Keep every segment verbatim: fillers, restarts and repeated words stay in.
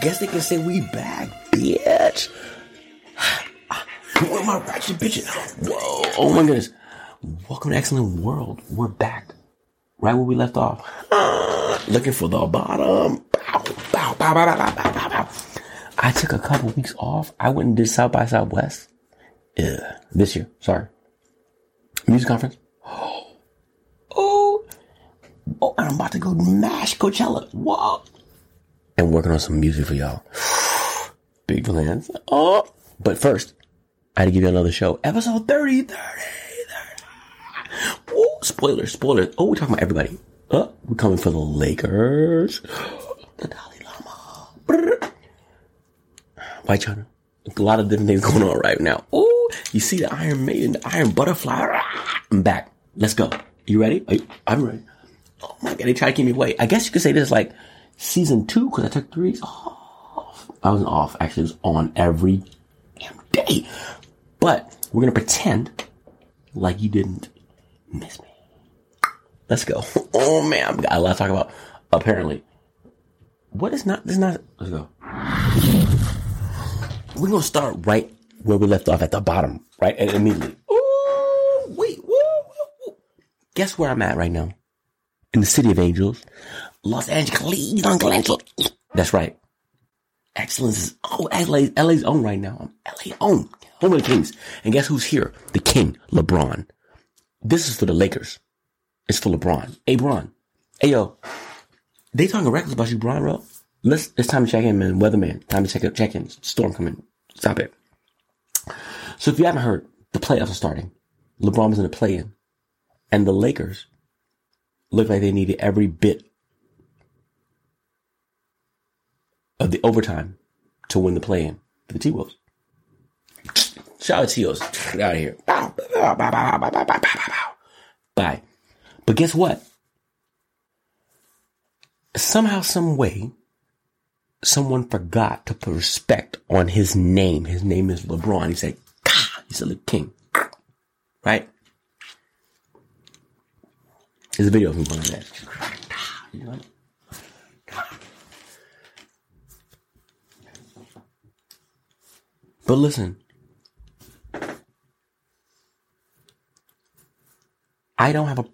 guess they can say we back, bitch. Where my ratchet bitches? Whoa. Oh my goodness. Welcome to Excellent World. We're back. Right where we left off. Uh, looking for the bottom. Bow, bow, bow, bow, bow, bow, bow, bow, bow. I took a couple weeks off. I went and did South by Southwest. Ugh. This year. Sorry. Music conference. Oh. Oh. Oh, I'm about to go mash Coachella. Whoa. And working on some music for y'all. Big plans. Oh. But first, I had to give you another show. Episode thirty, thirty. Oh, spoilers, spoilers. Oh, we're talking about everybody. Uh, we're coming for the Lakers. The Dalai Lama. Brr. White China. A lot of different things going on right now. Oh, you see the Iron Maiden, the Iron Butterfly. I'm back. Let's go. You ready? You, I'm ready. Oh my God, they tried to keep me away. I guess you could say this like season two because I took threes off. I wasn't off. Actually, it was on every damn day. But we're going to pretend like you didn't miss me. Let's go. Oh man, I've got a lot to talk about. Apparently. What is not, this is not, let's go. We're going to start right where we left off at the bottom, right? And immediately. Ooh, wait, woo, woo, woo. Guess where I'm at right now? In the city of angels. Los Angeles, Uncle Angel. That's right. Excellence is, oh, L A's, L A's own right now. I'm L A own. Home of the Kings. And guess who's here? The King, LeBron. This is for the Lakers. It's for LeBron. Hey, Bron. Hey, yo. They talking reckless about you, Bron, bro. Let's, it's time to check in, man. Weatherman. Time to check, check in. Storm coming. Stop it. So if you haven't heard, the playoffs are starting. LeBron was in the play-in. And the Lakers look like they needed every bit of the overtime to win the play-in for the T-Wolves. Shout out to T-Wolves. Get out of here. Bow, bow, bow, bow, bow, bow, bow, bow, bow. Bye. But guess what? Somehow, some way, someone forgot to put respect on his name. His name is LeBron. He said, Gah! He said, "Look, King." Right? There's a video of him going like that. But listen, I don't have a,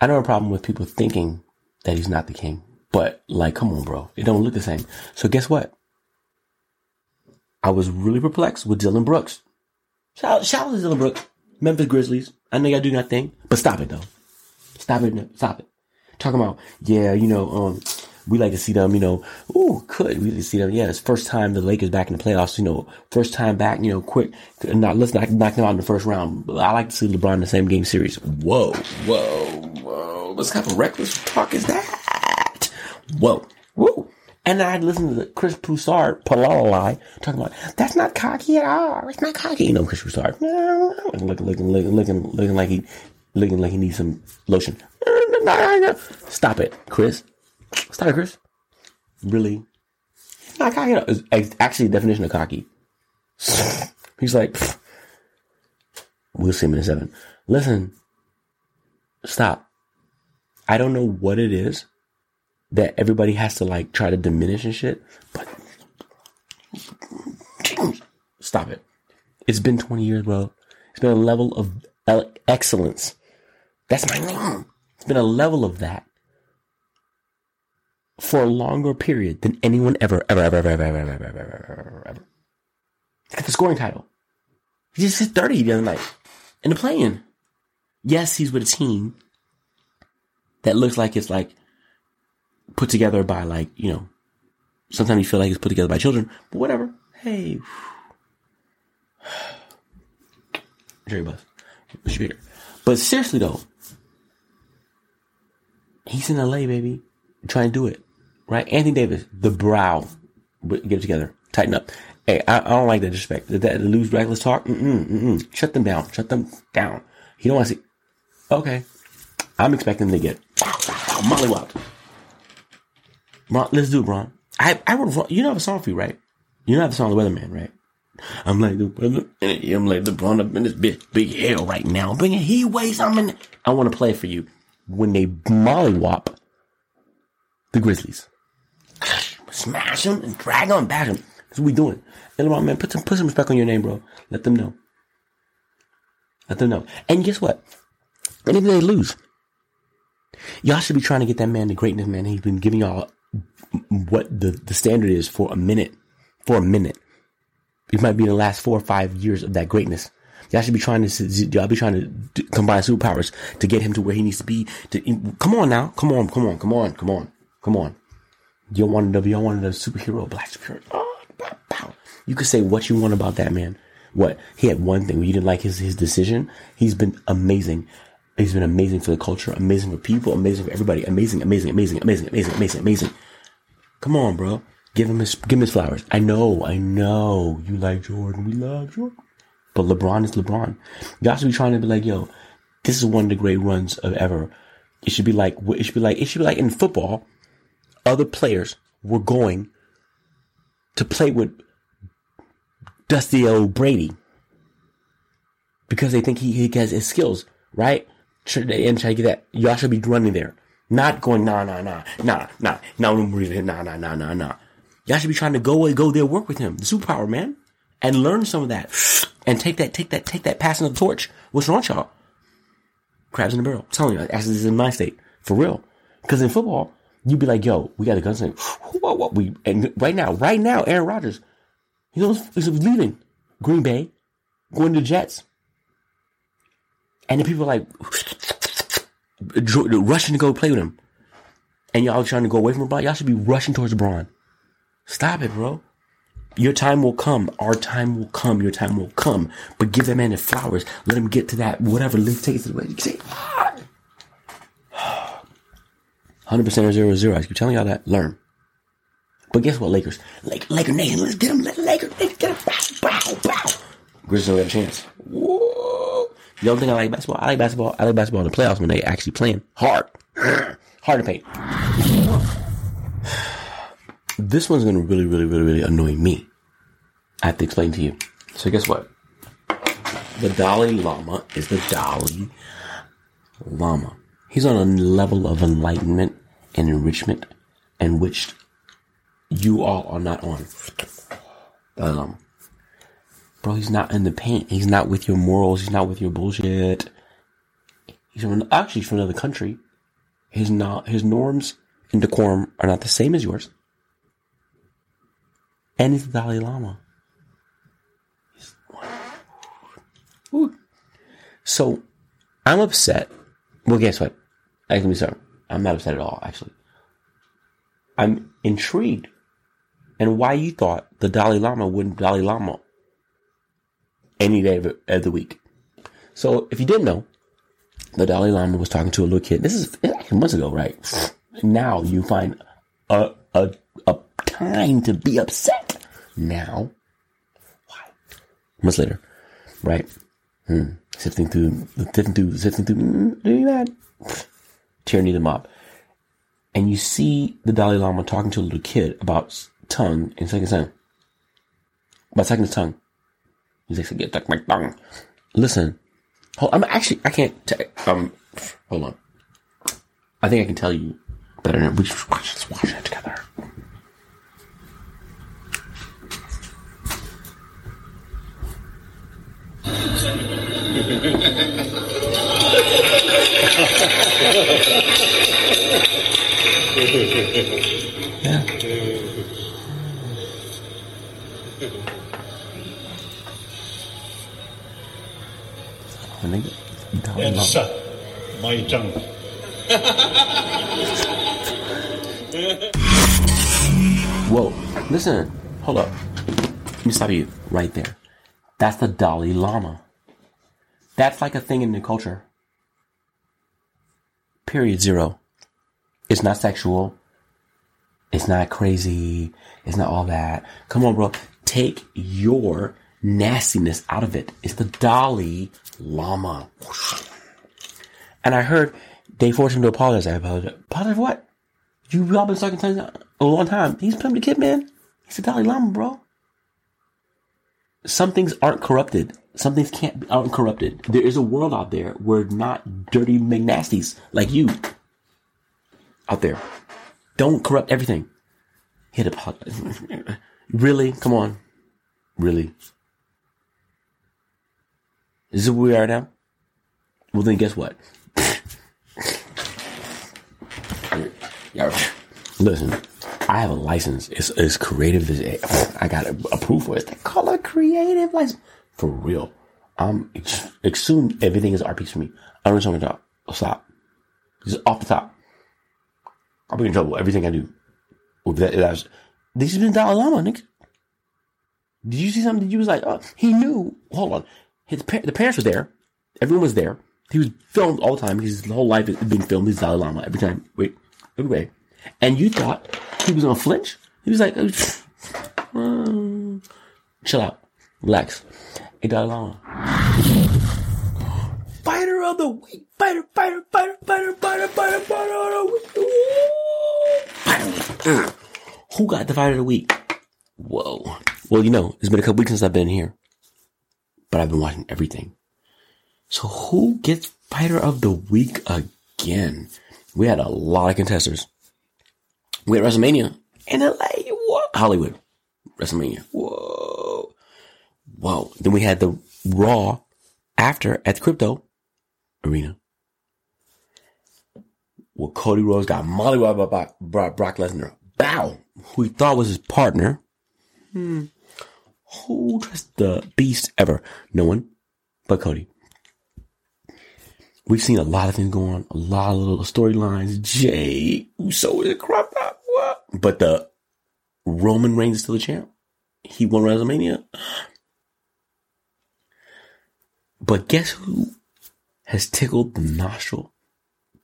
I don't have a problem with people thinking that he's not the king, but like, come on, bro, it don't look the same. So guess what? I was really perplexed with Dillon Brooks. Shout, shout out to Dillon Brooks, Memphis Grizzlies. I know y'all do that thing, but stop it though. Stop it, stop it. Talking about, yeah, you know, um. we like to see them, you know, ooh, could we like to see them? Yeah, it's first time the Lakers back in the playoffs, you know, first time back, you know, quick. Not, let's not knock them out in the first round. I like to see LeBron in the same game series. Whoa, whoa, whoa. What kind of reckless talk is that? Whoa, whoa. And I listened to Chris Broussard, Palalai, talking about, that's not cocky at all. It's not cocky. You know, Chris Broussard. Looking, looking, looking, looking, looking like he, looking like he needs some lotion. Stop it, Chris. Stop it, Chris. Really? Not cocky. No. It's actually the definition of cocky. He's like, pfft. We'll see him in a seven. Listen, stop. I don't know what it is that everybody has to like try to diminish and shit, but stop it. It's been twenty years, bro. It's been a level of excellence. That's my name. It's been a level of that for a longer period than anyone ever, ever, ever, ever, ever, ever, ever, ever, ever, ever. He got the scoring title. He just hit thirty the other night in the play-in. Yes, he's with a team that looks like it's like put together by like, you know, sometimes you feel like it's put together by children, but whatever. Hey. Jerry Buss. Shooter. But seriously though, he's in L A, baby. Try and do it, right? Anthony Davis, the brow, get it together, tighten up. Hey, I, I don't like that disrespect. That, that loose reckless talk, mm-mm, mm-mm. Shut them down, shut them down. He don't want to see. Okay, I'm expecting them to get mollywop. Bron, let's do it, Bron. I I wrote, you know, have a song for you, right? You know, have a song, The Weatherman, right? I'm like the weather, I'm like LeBron up in this bitch, big hell right now. Bring it, he weighs. I'm in. I want to play for you when they mollywop the Grizzlies. smash him and drag him and bash him. That's what we doing. And LeBron, man, put some, put some respect on your name, bro. Let them know. Let them know. And guess what? And if they lose, y'all should be trying to get that man to greatness, man. He's been giving y'all what the, the standard is for a minute. For a minute. It might be the last four or five years of that greatness. Y'all should be trying to, y'all be trying to combine superpowers to get him to where he needs to be. To come on now, come on, come on, come on, come on, come on. Y'all wanted to, y'all wanted a superhero, black superhero. Oh, pow, pow. You could say what you want about that man. What he had one thing where you didn't like his his decision. He's been amazing. He's been amazing for the culture, amazing for people, amazing for everybody, amazing, amazing, amazing, amazing, amazing, amazing, amazing. Come on, bro. Give him his, give him his flowers. I know, I know. You like Jordan. We love Jordan. But LeBron is LeBron. Y'all should be trying to be like, yo, this is one of the great runs of ever. It should be like, it should be like, it should be like in football, other players were going to play with Dusty old Brady because they think he, he has his skills, right? And try to get that. Y'all should be running there. Not going, nah, nah, nah, nah, nah, nah, nah, nah, nah, nah, nah. Y'all should be trying to go and go there, work with him. The superpower, man. And learn some of that. And take that, take that, take that passing of the torch. What's wrong with y'all? Crabs in a barrel. I'm telling you, as this is in my state. For real. Because in football, you'd be like, yo, we got a gunslinger. Whoa, whoa, we, and right now, right now, Aaron Rodgers, he knows he's leaving Green Bay, going to the Jets. And the people are like, rushing to go play with him. And y'all trying to go away from LeBron. Y'all should be rushing towards LeBron. Stop it, bro. Your time will come. Our time will come. Your time will come. But give that man the flowers. Let him get to that. Whatever. Let's take it to the way. You say, ah. one hundred percent or zero, zero. I keep telling y'all that. Learn. But guess what, Lakers? Lake, Laker Nation. Let's get him. Let Lakers. Let's get him. Bow, bow, bow. Grizzlies don't have a chance. Whoa. You don't think I like basketball? I like basketball. I like basketball in the playoffs when they actually playing hard. Hard to paint. This one's going to really, really, really, really annoy me. I have to explain to you. So guess what? The Dalai Lama is the Dalai Lama. He's on a level of enlightenment and enrichment in which you all are not on. Dalai Lama. Bro, he's not in the paint. He's not with your morals. He's not with your bullshit. He's from, actually from another country. His, not, his norms and decorum are not the same as yours. And he's the Dalai Lama. Ooh. So, I'm upset. Well, guess what? I can be sorry. I'm not upset at all, actually. I'm intrigued. And why you thought the Dalai Lama wouldn't Dalai Lama any day of, of the week. So, if you didn't know, the Dalai Lama was talking to a little kid. This is months ago, right? Now, you find a a a time to be upset now. Why? Months later, right? Hmm. Sifting through, sifting through, sifting through, mm, doing that. Tyranny the mob, and you see the Dalai Lama talking to a little kid about tongue and second tongue. About second tongue, he's like, "Get stuck my tongue." Listen, hold. I'm actually, I can't. T- um, hold on. I think I can tell you better. Than we just watch, let's watch it together. Yeah. Answer my tongue. Whoa, listen, hold up. Let me stop you right there. That's the Dalai Lama. That's like a thing in the culture. Period zero. It's not sexual. It's not crazy. It's not all that. Come on, bro. Take your nastiness out of it. It's the Dalai Lama. And I heard they forced him to apologize. I apologize. Apologize for what? You've all been talking to a long time. He's playing the kid, man. He's the Dalai Lama, bro. Some things aren't corrupted. Some things can't be uncorrupted. There is a world out there where not dirty McNasties like you out there. Don't corrupt everything. He'd apologize. Really? Come on. Really? Is this where we are now? Well, then guess what? Listen, I have a license. It's as creative as it. I got approved for it. They call it creative license. For real. I'm ex- assume everything is R P for me. I don't know what I'm talking about. Stop. Just off the top. I'll be in trouble. Everything I do. With that, that was, this has been Dalai Lama, nigga. Did you see something that you was like, oh, he knew. Hold on. His pa- the parents were there. Everyone was there. He was filmed all the time. His whole life has been filmed. He's Dalai Lama every time. Wait. Every way. And you thought he was going to flinch? He was like, oh, chill out. Relax. Hey, Dalai Lama. Fighter of the week. Fighter, fighter, fighter, fighter, fighter, fighter, fighter of the week. Ooh. Fighter of the week. Who got the fighter of the week? Whoa. Well, you know, it's been a couple weeks since I've been here. But I've been watching everything. So who gets fighter of the week again? We had a lot of contestants. We had WrestleMania in L A. Whoa. Hollywood. WrestleMania. Whoa. Whoa. Then we had the Raw after at the Crypto Arena. Well, Cody Rhodes got mollywopped by Brock Lesnar. Bow. Who he thought was his partner. Hmm. Who dressed the beast ever? No one but Cody. We've seen a lot of things going on, a lot of little storylines. Jay Uso is a crop top. What? But the Roman Reigns is still the champ. He won WrestleMania. But guess who has tickled the nostril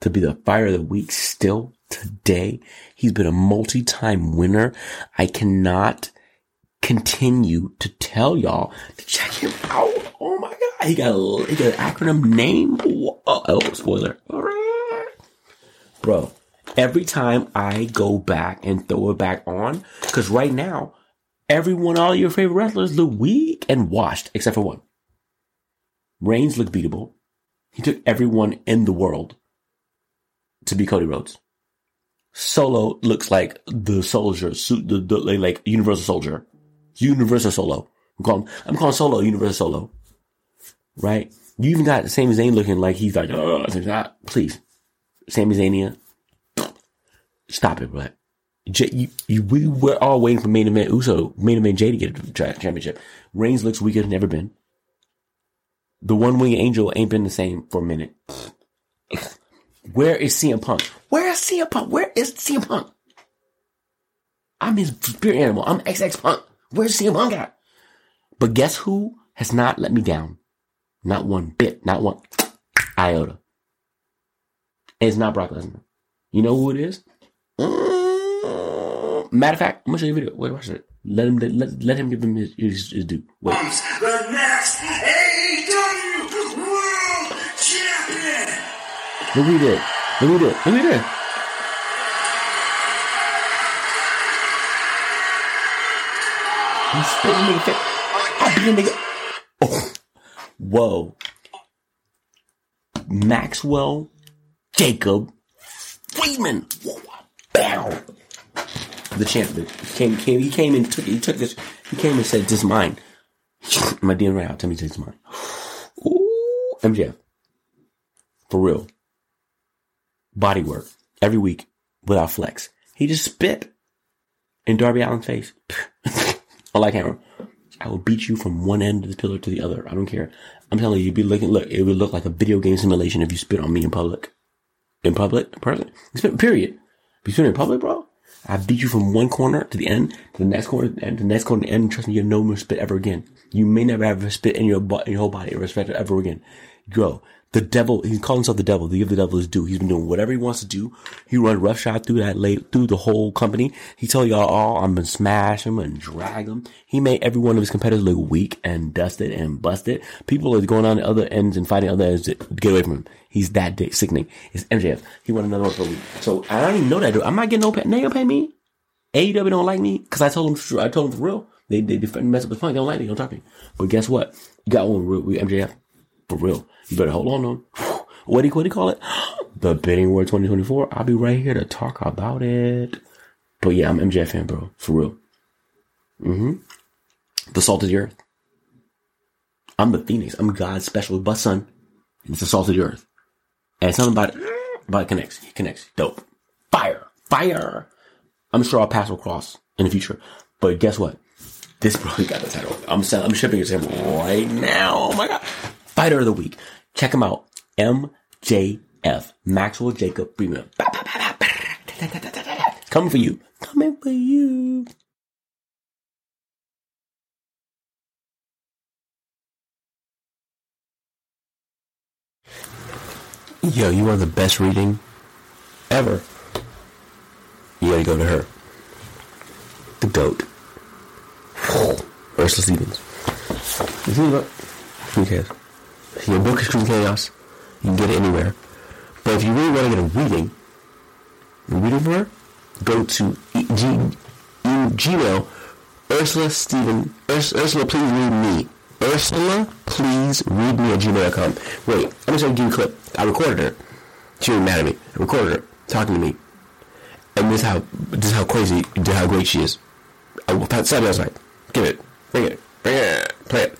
to be the fire of the week still today? He's been a multi-time winner. I cannot continue to tell y'all to check him out. Oh my God. He got, a, he got an acronym name. Oh, spoiler. Bro, every time I go back and throw it back on, because right now, everyone, all your favorite wrestlers look weak and washed, except for one. Reigns looked beatable. He took everyone in the world to be Cody Rhodes. Solo looks like the soldier, the, the like Universal Soldier. Universal Solo. I'm calling, I'm calling Solo Universal Solo. Right? You even got Sami Zayn looking like he's like, oh, please. Sami Zaynia. Stop it, bro. J- you, you, we were all waiting for main event Uso, main event Jay to get a championship. Reigns looks weaker than ever been. The one-winged angel ain't been the same for a minute. Where is C M Punk? Where is C M Punk? Where is C M Punk? I'm his spirit animal. I'm X X Punk. Where's C M Punk at? But guess who has not let me down? Not one bit. Not one iota. It's not Brock Lesnar. You know who it is? Mm-hmm. Matter of fact, I'm going to show you a video. Wait, watch it. Let him, let, let him give him his, his, his due. Wait. The next A E W World Champion. Look who did. Look who did. Look who did. I'm spitting nigga face. I'll be a nigga. Oh. Whoa. Maxwell Jacob Freeman. Whoa. Bow. The champion. He came, came, he came and took it. He took this. He came and said, this is mine. My D M right out. Tell me this is mine. Ooh. M J F. For real. Body work. Every week. Without flex. He just spit in Darby Allin's face. On light camera. I will beat you from one end of the pillar to the other. I don't care. I'm telling you, you'd be looking, look, it would look like a video game simulation if you spit on me in public. In public? In person? Period. If you spit in public, bro, I beat you from one corner to the end, to the next corner, and to the next corner, to the end. Trust me, you have no more spit ever again. You may never have a spit in your, in your whole body or respect ever again. Go. The devil, he calls himself the devil. He give the devil his due. He's been doing whatever he wants to do. He run roughshod through that late, through the whole company. He tell y'all all, oh, I'm gonna smash him and drag him. He made every one of his competitors look weak and dusted and busted. People are going on the other ends and fighting other ends to get away from him. He's that dick sickening. It's M J F. He won another one for a week. So I don't even know that dude. I'm not getting no pay. They don't pay me. A E W don't like me because I told them. I told them for real. They they mess up the fun. They don't like me. They don't talk to me. But guess what? You got one real with M J F. For real. You better hold on to him. What do you, what do you call it? The Bidding War twenty twenty-four. I'll be right here to talk about it. But yeah, I'm M J F fan, bro. For real. Mm-hmm. The salt of the earth. I'm the Phoenix. I'm God's special bus son. It's the salt of the earth. And something about it, about it connects. It connects. Dope. Fire. Fire. I'm sure I'll pass across in the future. But guess what? This brother got the title. I'm selling, I'm shipping it to him right now. Oh my God. Fighter of the week. Check him out. M J F. Maxwell Jacob Freeman. Coming for you. Coming for you. Yo, you are the best reading ever. You gotta go to her. The goat. Ursula Stevens. You see what? Who cares? Your book is True Chaos. You can get it anywhere. But if you really want to get a reading, a reading for her, go to e- G- e- Gmail. Ursula Stevens. Urs- Ursula, please read me. Ursula, please read me at gmail dot com. Wait, I'm just going to give you a clip. I recorded her. She was mad at me. I recorded her talking to me. And this is how, this is how crazy, this is how great she is. I sat down like, give it, bring it, bring it, play it.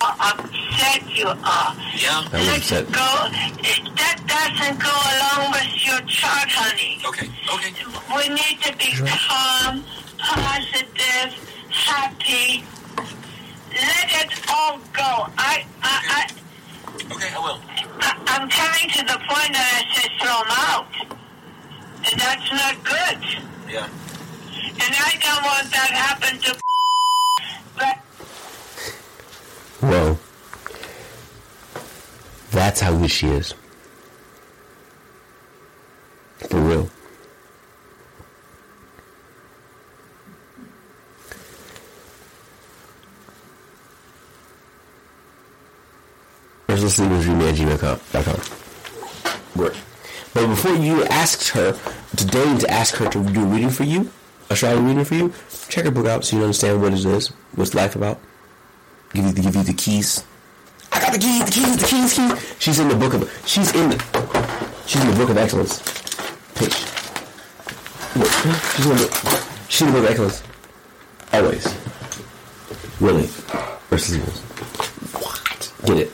How upset you are. Yeah. I'm upset. Go, that doesn't go along with your chart, honey. Okay, okay. We need to be calm, positive, happy. Let it all go. I, I, okay. I, okay, I will. I, I'm coming to the point that I say throw them out, and that's not good. Yeah. And I don't want that happen to. But. Whoa. That's how good she is. For real. Listening was readme at gmail dot com. Right. But before you ask her today to ask her to do a reading for you, a shadow reading for you, check her book out so you understand what it is, what's life about. Give you, give you the keys. I got the keys, the keys, the keys, the keys. She's in the book of she's in the she's in the book of excellence. Pitch. She's in the she's in the book of excellence. Always. Really. Versus evils. What? Get it.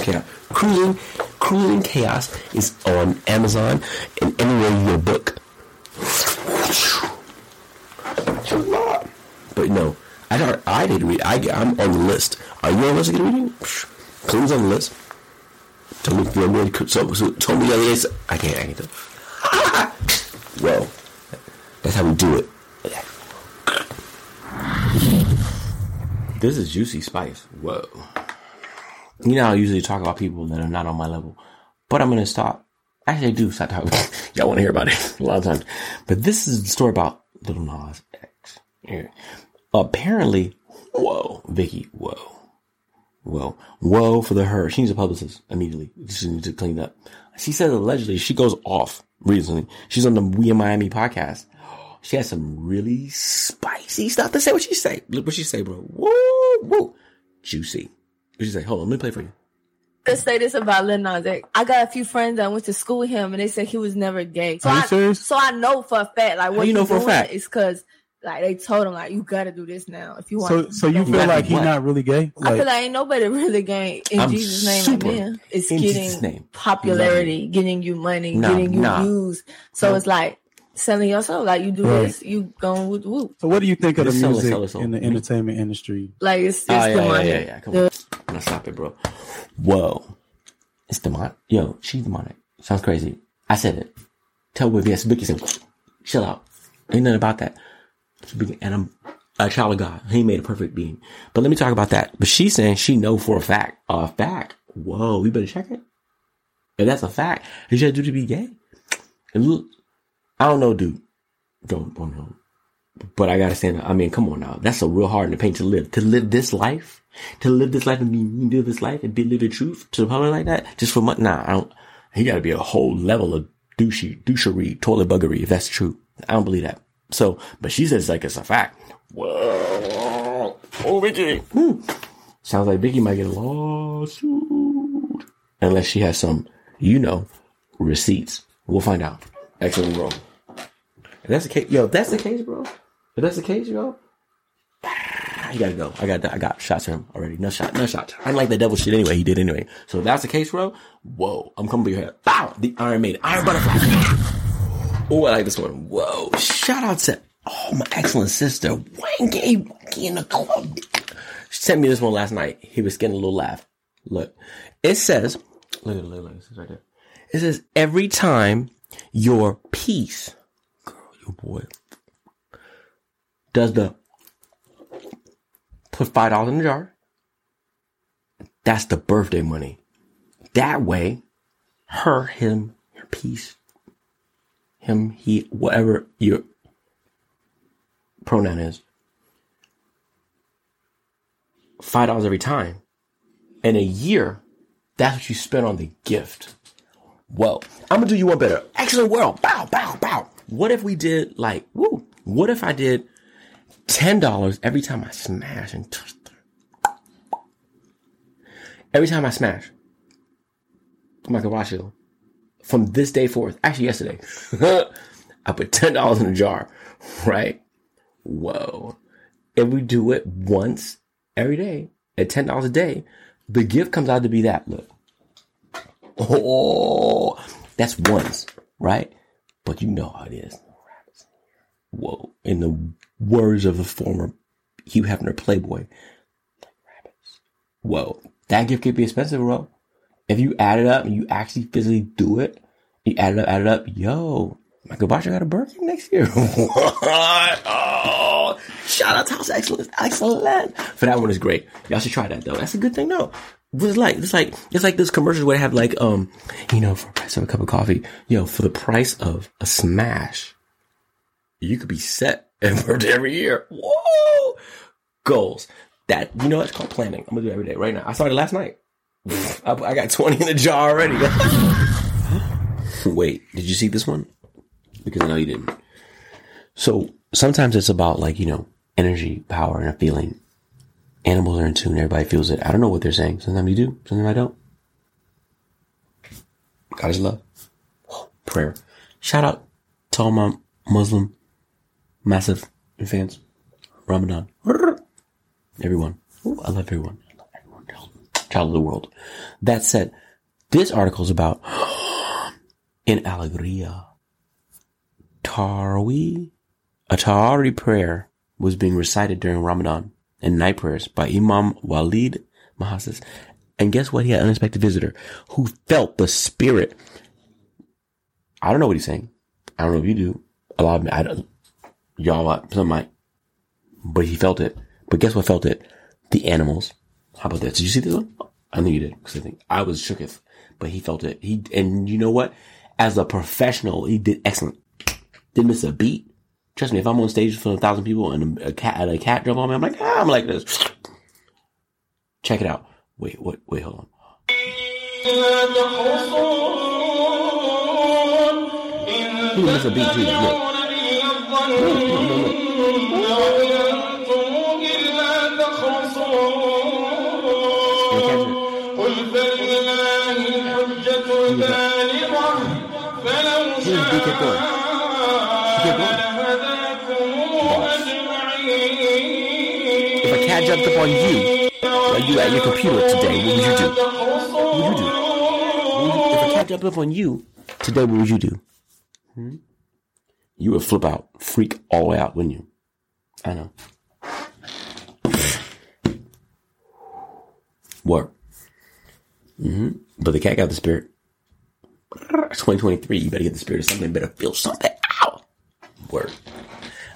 Chaos. Cruising, Cruising Chaos is on Amazon and anywhere you get a book. But no, I don't. I didn't read. I, I'm on the list. Are you on the list to get a reading? Clean's on the list. Told me, really, so, so, told me the other day. So, I can't. I can't do it. Well, that's how we do it. This is Juicy Spice. Whoa. You know, I usually talk about people that are not on my level, but I'm going to stop. Actually, I do stop talking. Y'all want to hear about it a lot of times. But this is the story about Lil Nas X. Yeah. Apparently, whoa, Vicky, whoa, whoa, whoa for the her. She needs a publicist immediately. She needs to clean up. She said allegedly she goes off recently. She's on the We in Miami podcast. She has some really spicy stuff to say. What she say? What she say, bro? Whoa, whoa, juicy. She's like, hold on, let me play for you. Let's say this about Lil Nas X. I got a few friends that went to school with him, and they said he was never gay. So, I, so I know for a fact, like, what you know for a fact is because, like, they told him, like, you got to do this now if you want. So, so you feel like he's not really gay? Like, I feel like ain't nobody really gay in I'm Jesus' name. Again, it's getting popularity, getting you money, nah, getting you nah. views. So nah. it's like selling yourself. Like, you do right. this, you going with whoop. So what do you think of the it's music so, so, so. in the entertainment industry? Like, it's, it's oh, yeah, the money. Yeah, yeah, yeah. Come on. Now stop it, bro. Whoa. It's demonic. Yo, she's demonic. Sounds crazy. I said it. Tell Whippy, yes, Vicky said, chill out. Ain't nothing about that. And I'm a child of God. He made a perfect being. But let me talk about that. But she's saying she know for a fact. A fact. Whoa, we better check it. If that's a fact, you should do to be gay. And look, I don't know, dude. Don't, don't know. But I gotta say, I mean, come on now. That's so real hard in the paint to live. To live this life. To live this life and be live this life and be live the truth to the public like that, just for money. Nah, I don't. He got to be a whole level of douchey, douchery, toilet buggery. If that's true, I don't believe that. So, but she says like it's a fact. Whoa, oh Vicky, hmm. Sounds like Vicky might get a lawsuit unless she has some, you know, receipts. We'll find out. Excellent roll. If that's the case, yo, if that's the case, bro. If that's the case, yo, you gotta go. I got I got shots for him already. No shot, no shot. I like the devil shit anyway. He did anyway. So if that's the case, bro, whoa, I'm coming for your head. Bow! The Iron Maiden. Iron Butterfly. Oh, I like this one. Whoa. Shout out to oh my excellent sister. Wanky Wanky in the club. She sent me this one last night. He was getting a little laugh. Look. It says, look at it, look at it, right there. It says, every time your piece, girl, your boy, does the put five dollars in the jar, that's the birthday money. That way, her, him, your piece, him, he, whatever your pronoun is, five dollars every time. In a year, that's what you spend on the gift. Well, I'm going to do you one better. Excellent world. Bow, bow, bow. What if we did like, woo, what if I did ten dollars every time I smash and twist? Every time I smash, Michael Rashid, from this day forth, actually yesterday, I put ten dollars in a jar, right? Whoa. If we do it once every day at ten dollars a day, the gift comes out to be that. Look. Oh, that's once, right? But you know how it is. Whoa. In the words of the former Hugh Hefner Playboy. Like rabbits. Whoa. That gift could be expensive, bro. If you add it up and you actually physically do it, you add it up, add it up. Yo, Michael Bosher got a birthday next year. What? Oh, shout out to House Excellence. Excellent. For that one is great. Y'all should try that, though. That's a good thing, though. What it's like, it's like, it's like those commercials where they have like, um, you know, for the price of a cup of coffee, you know, for the price of a smash, you could be set every year. Whoa! Goals. That, you know, it's called planning. I'm gonna do it every day right now. I started last night. I, I got twenty in the jar already. Wait, did you see this one? Because I know you didn't. So sometimes it's about like, you know, energy, power, and a feeling. Animals are in tune. Everybody feels it. I don't know what they're saying. Sometimes you do. Sometimes I don't. God is love. Oh, prayer. Shout out to all my Muslim massive fans. Ramadan. Everyone. Ooh, I love everyone. I love everyone. Child of the world. That said, this article is about in Alegria. Taraweeh. A Taraweeh prayer was being recited during Ramadan and night prayers by Imam Walid Mahasis. And guess what? He had an unexpected visitor who felt the spirit. I don't know what he's saying. I don't know if you do. A lot of I don't, y'all, some might. But he felt it. But guess what felt it? The animals. How about that? Did you see this one? I think you did. Because I think I was shooketh. But he felt it. He and you know what? As a professional, he did excellent. Didn't miss a beat. Trust me, if I'm on stage for a thousand people and a cat and a cat jump on me, I'm like, ah, I'm like this. Check it out. Wait, wait, wait, hold on. Ooh, that's a beat too. Look. Look, look, look, look. Keep going. Keep going. If a cat jumped up on you, or you at your computer today, what would you do? What would you do? Would you, if a cat jumped up on you today, what would you do? Hmm? You would flip out, freak all the way out, wouldn't you? I know. Work. Mm-hmm. But the cat got the spirit. twenty twenty-three, you better get the spirit of something, better feel something out. Work.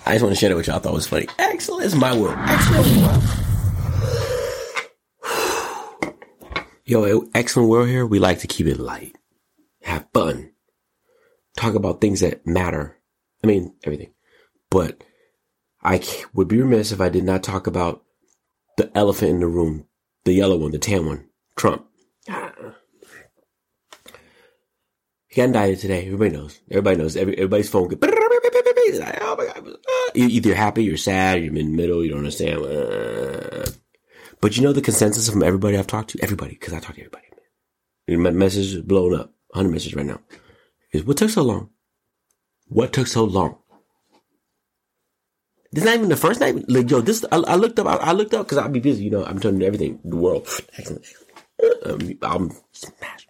I just want to share that with y'all. I thought it was funny. Excellent. It's my world. Excellent world. Yo, excellent world here. We like to keep it light. Have fun. Talk about things that matter. I mean, everything. But I would be remiss if I did not talk about the elephant in the room. The yellow one. The tan one. Trump. He got indicted today. Everybody knows. Everybody knows. Every, everybody's phone could... Like, oh my God. You're either happy, you're sad, you're in the middle, you don't understand. But you know the consensus from everybody I've talked to? Everybody, because I talk to everybody. My message is blown up. one hundred messages right now. Is what took so long? What took so long? This is not even the first night. Like, yo, this I, I looked up. I, I looked up because I'll be busy. You know, I'm turning everything the world. Excellent. Um, I'm smashed.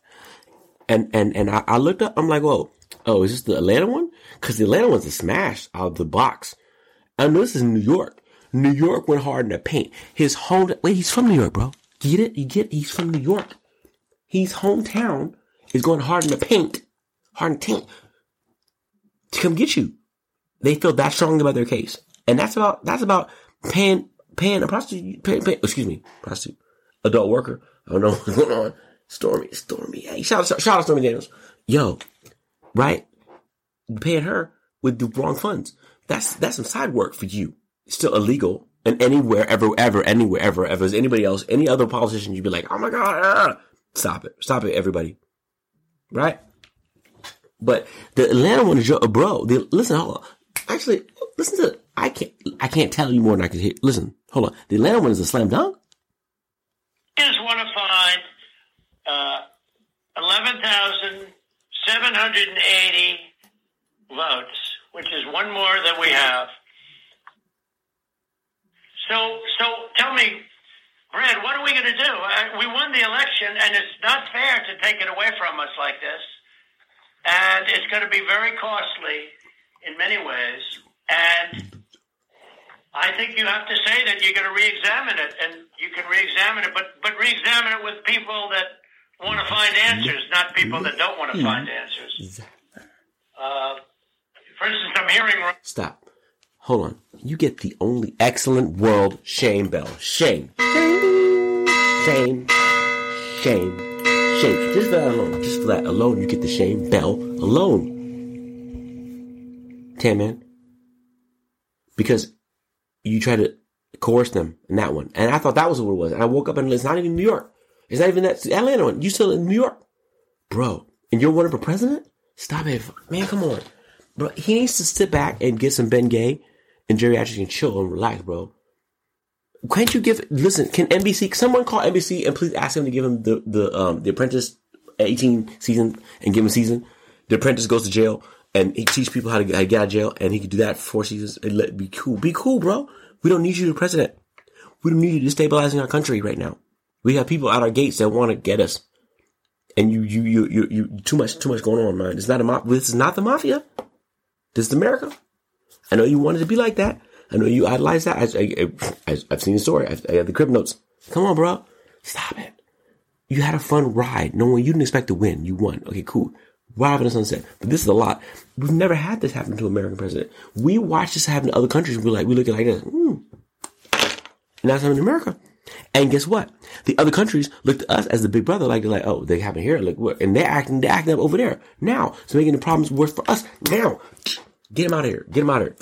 And and and I, I looked up. I'm like, whoa. Oh, is this the Atlanta one? Because the Atlanta one's a smash out of the box. I know this is New York. New York went hard in the paint. His home. Wait, he's from New York, bro. Get it? You get it? He's from New York. His hometown is going hard in the paint. Hard in the paint. To come get you. They feel that strongly about their case. And that's about, that's about paying, paying a prostitute, pay, pay, excuse me, prostitute, adult worker. I don't know what's going on. Stormy, Stormy. Hey, shout out, shout out Stormy Daniels. Yo, right? Paying her with the wrong funds. That's, that's some side work for you. It's still illegal. And anywhere, ever, ever, anywhere, ever, ever, is anybody else, any other politician, you'd be like, oh my God, ah. Stop it. Stop it, everybody. Right? But the Atlanta one is your, bro, the, listen, hold on. Actually, listen to, I can't, I can't tell you more than I can hear. Listen, hold on. The Atlanta one is a slam dunk? I just want to find uh, eleven thousand seven hundred eighty votes, which is one more that we have. So, so tell me, Brad, what are we going to do? Uh, we won the election, and it's not fair to take it away from us like this. And it's going to be very costly in many ways. And I think you have to say that you're going to re-examine it, and you can re-examine it, but, but re-examine it with people that want to find answers, not people that don't want to find answers. Uh, for instance, I'm hearing... Stop. Hold on. You get the only excellent world shame bell. Shame. Shame. Shame. Shame. Just for that alone. Just for that alone, you get the shame bell alone. Tan man. Because you try to coerce them in that one. And I thought that was what it was. And I woke up and it's not even New York. It's not even that Atlanta one. You still in New York. Bro. And you're running for president? Stop it. Man, come on. Bro, he needs to sit back and get some Bengay and geriatrics and chill and relax, bro. Can't you give, listen, can N B C, someone call N B C and please ask him to give him the, the, um, the Apprentice eighteen season and give him a season. The Apprentice goes to jail and he teach people how to, how to get out of jail, and he can do that for four seasons and let it be cool. Be cool, bro. We don't need you to be president. We don't need you destabilizing our country right now. We have people at our gates that want to get us. And you, you, you, you, you, too much, too much going on, man. It's not a mafia. This is not the mafia. This is America. I know you wanted to be like that. I know you idolize that. I, I, I, I've seen the story. I've, I have the Crip Notes. Come on, bro. Stop it. You had a fun ride. No one, you didn't expect to win. You won. Okay, cool. Wild in the sunset. But this is a lot. We've never had this happen to an American president. We watch this happen to other countries. We're like, we look at it like this. Mm. And that's happening in America. And guess what? The other countries look to us as the big brother. Like, they're like, oh, they happen here. Like, what? And they're acting, they're acting up over there now. It's making the problems worse for us now. Get him out of here. Get him out of here.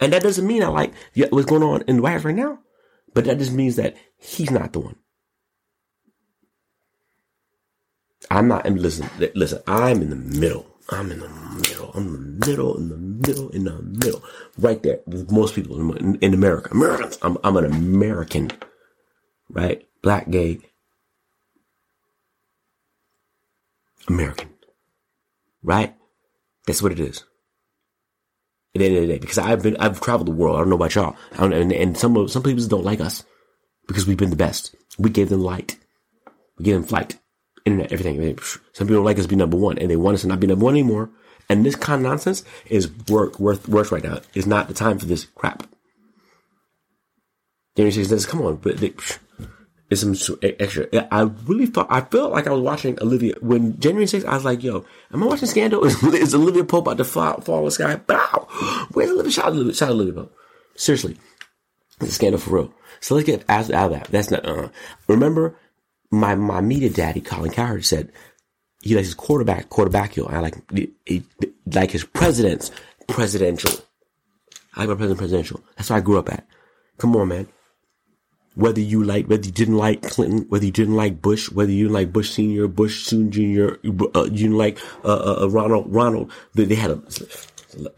And that doesn't mean I like what's going on in the White House right now, but that just means that he's not the one. I'm not, and listen, listen, I'm in the middle. I'm in the middle. I'm in the middle, in the middle, in the middle. Right there with most people in, in America. Americans. I'm, I'm an American, right? Black, gay, American, right? That's what it is. At the end of the day, because I've been, I've traveled the world. I don't know about y'all. I don't, and, and some, some people don't like us because we've been the best. We gave them light. We gave them flight. Internet, everything. Some people don't like us to be number one and they want us to not be number one anymore. And this kind of nonsense is work, worth, worse right now. It's not the time for this crap. Then she says, come on, but they, it's some extra. I really thought, I felt like I was watching Olivia. When January sixth, I was like, yo, am I watching Scandal? Is, is Olivia Pope about to fall, fall in the sky? Bow! Where's Olivia? Shout out Olivia, shout out Olivia Pope. Seriously. It's a scandal for real. So let's get out of that. That's not, uh, remember my, my media daddy, Colin Cowherd, said he likes his quarterback, quarterbackial. I like, he, like his president's presidential. I like my president presidential. That's what I grew up at. Come on, man. Whether you like, whether you didn't like Clinton, whether you didn't like Bush, whether you didn't like Bush Senior, Bush Soon Junior, uh, you didn't like uh, uh, Ronald. Ronald, they, they had a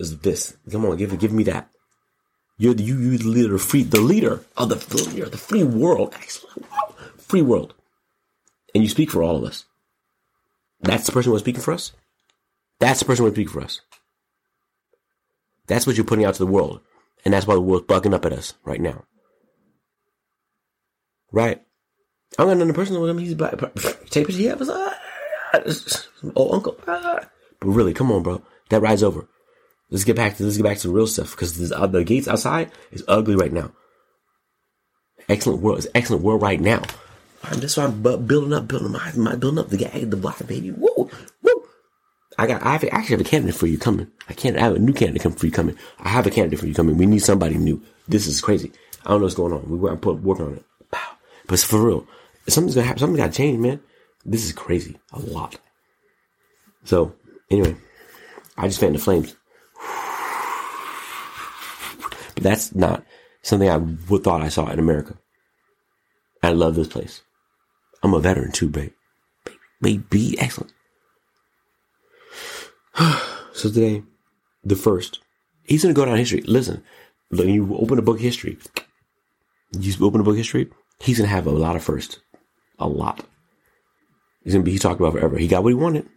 is this. Come on, give give me that. You're the, you you the leader, free the leader of the the leader, the free world, excellent, free world, and you speak for all of us. That's the person who's speaking for us. That's the person who's speaking for us. That's what you're putting out to the world. And that's why the world's bugging up at us right now. Right. I don't got nothing personal with him. He's black. Tape his head. Oh, uncle. Ah. But really, come on, bro. That ride's over. Let's get back to let's get back to the real stuff, because the gates outside is ugly right now. Excellent world. It's excellent world right now. Right, that's why I'm building up, building my, my building up the guy, the block, baby. Woo, woo. I got. I, have, I actually have a candidate for you coming. I can't. I have a new candidate come for you coming. I have a candidate for you coming. We need somebody new. This is crazy. I don't know what's going on. We I'm working on it. Wow. But it's for real. Something's gonna happen. Something's gotta change, man. This is crazy. A lot. So anyway, I just fanned the flames. But that's not something I thought I saw in America. I love this place. I'm a veteran too, babe. Baby, excellent. So today, the first, he's going to go down history. Listen, when you open a book history, you open a book history, he's going to have a lot of firsts. A lot. He's going to be, he talked about forever. He got what he wanted.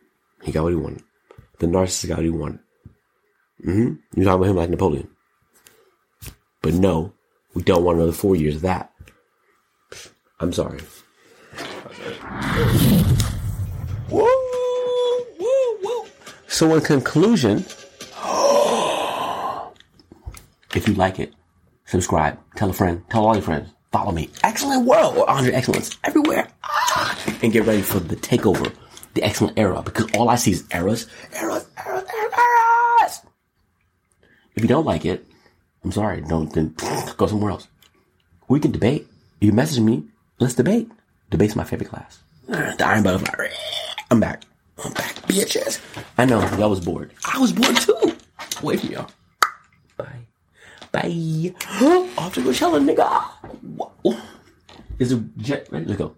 He got what he wanted. The narcissist got what he wanted. Mm-hmm. You're talking about him like Napoleon. But no, we don't want another four years of that. I'm sorry. Whoa, whoa, whoa. So in conclusion, if you like it, subscribe, tell a friend, tell all your friends, follow me. Excellent world, one hundred excellence everywhere. Ah! And get ready for the takeover, the excellent era, because all I see is eras, eras, eras, eras. If you don't like it, I'm sorry, don't, then go somewhere else. We can debate. You can message me. Let's debate. Debate's my favorite class. The Iron Butterfly. I'm back. I'm back, bitches. I know, y'all was bored. I was bored too. Wait for y'all. Bye. Bye. Off to Coachella, nigga. Is it jet ready? Let's go.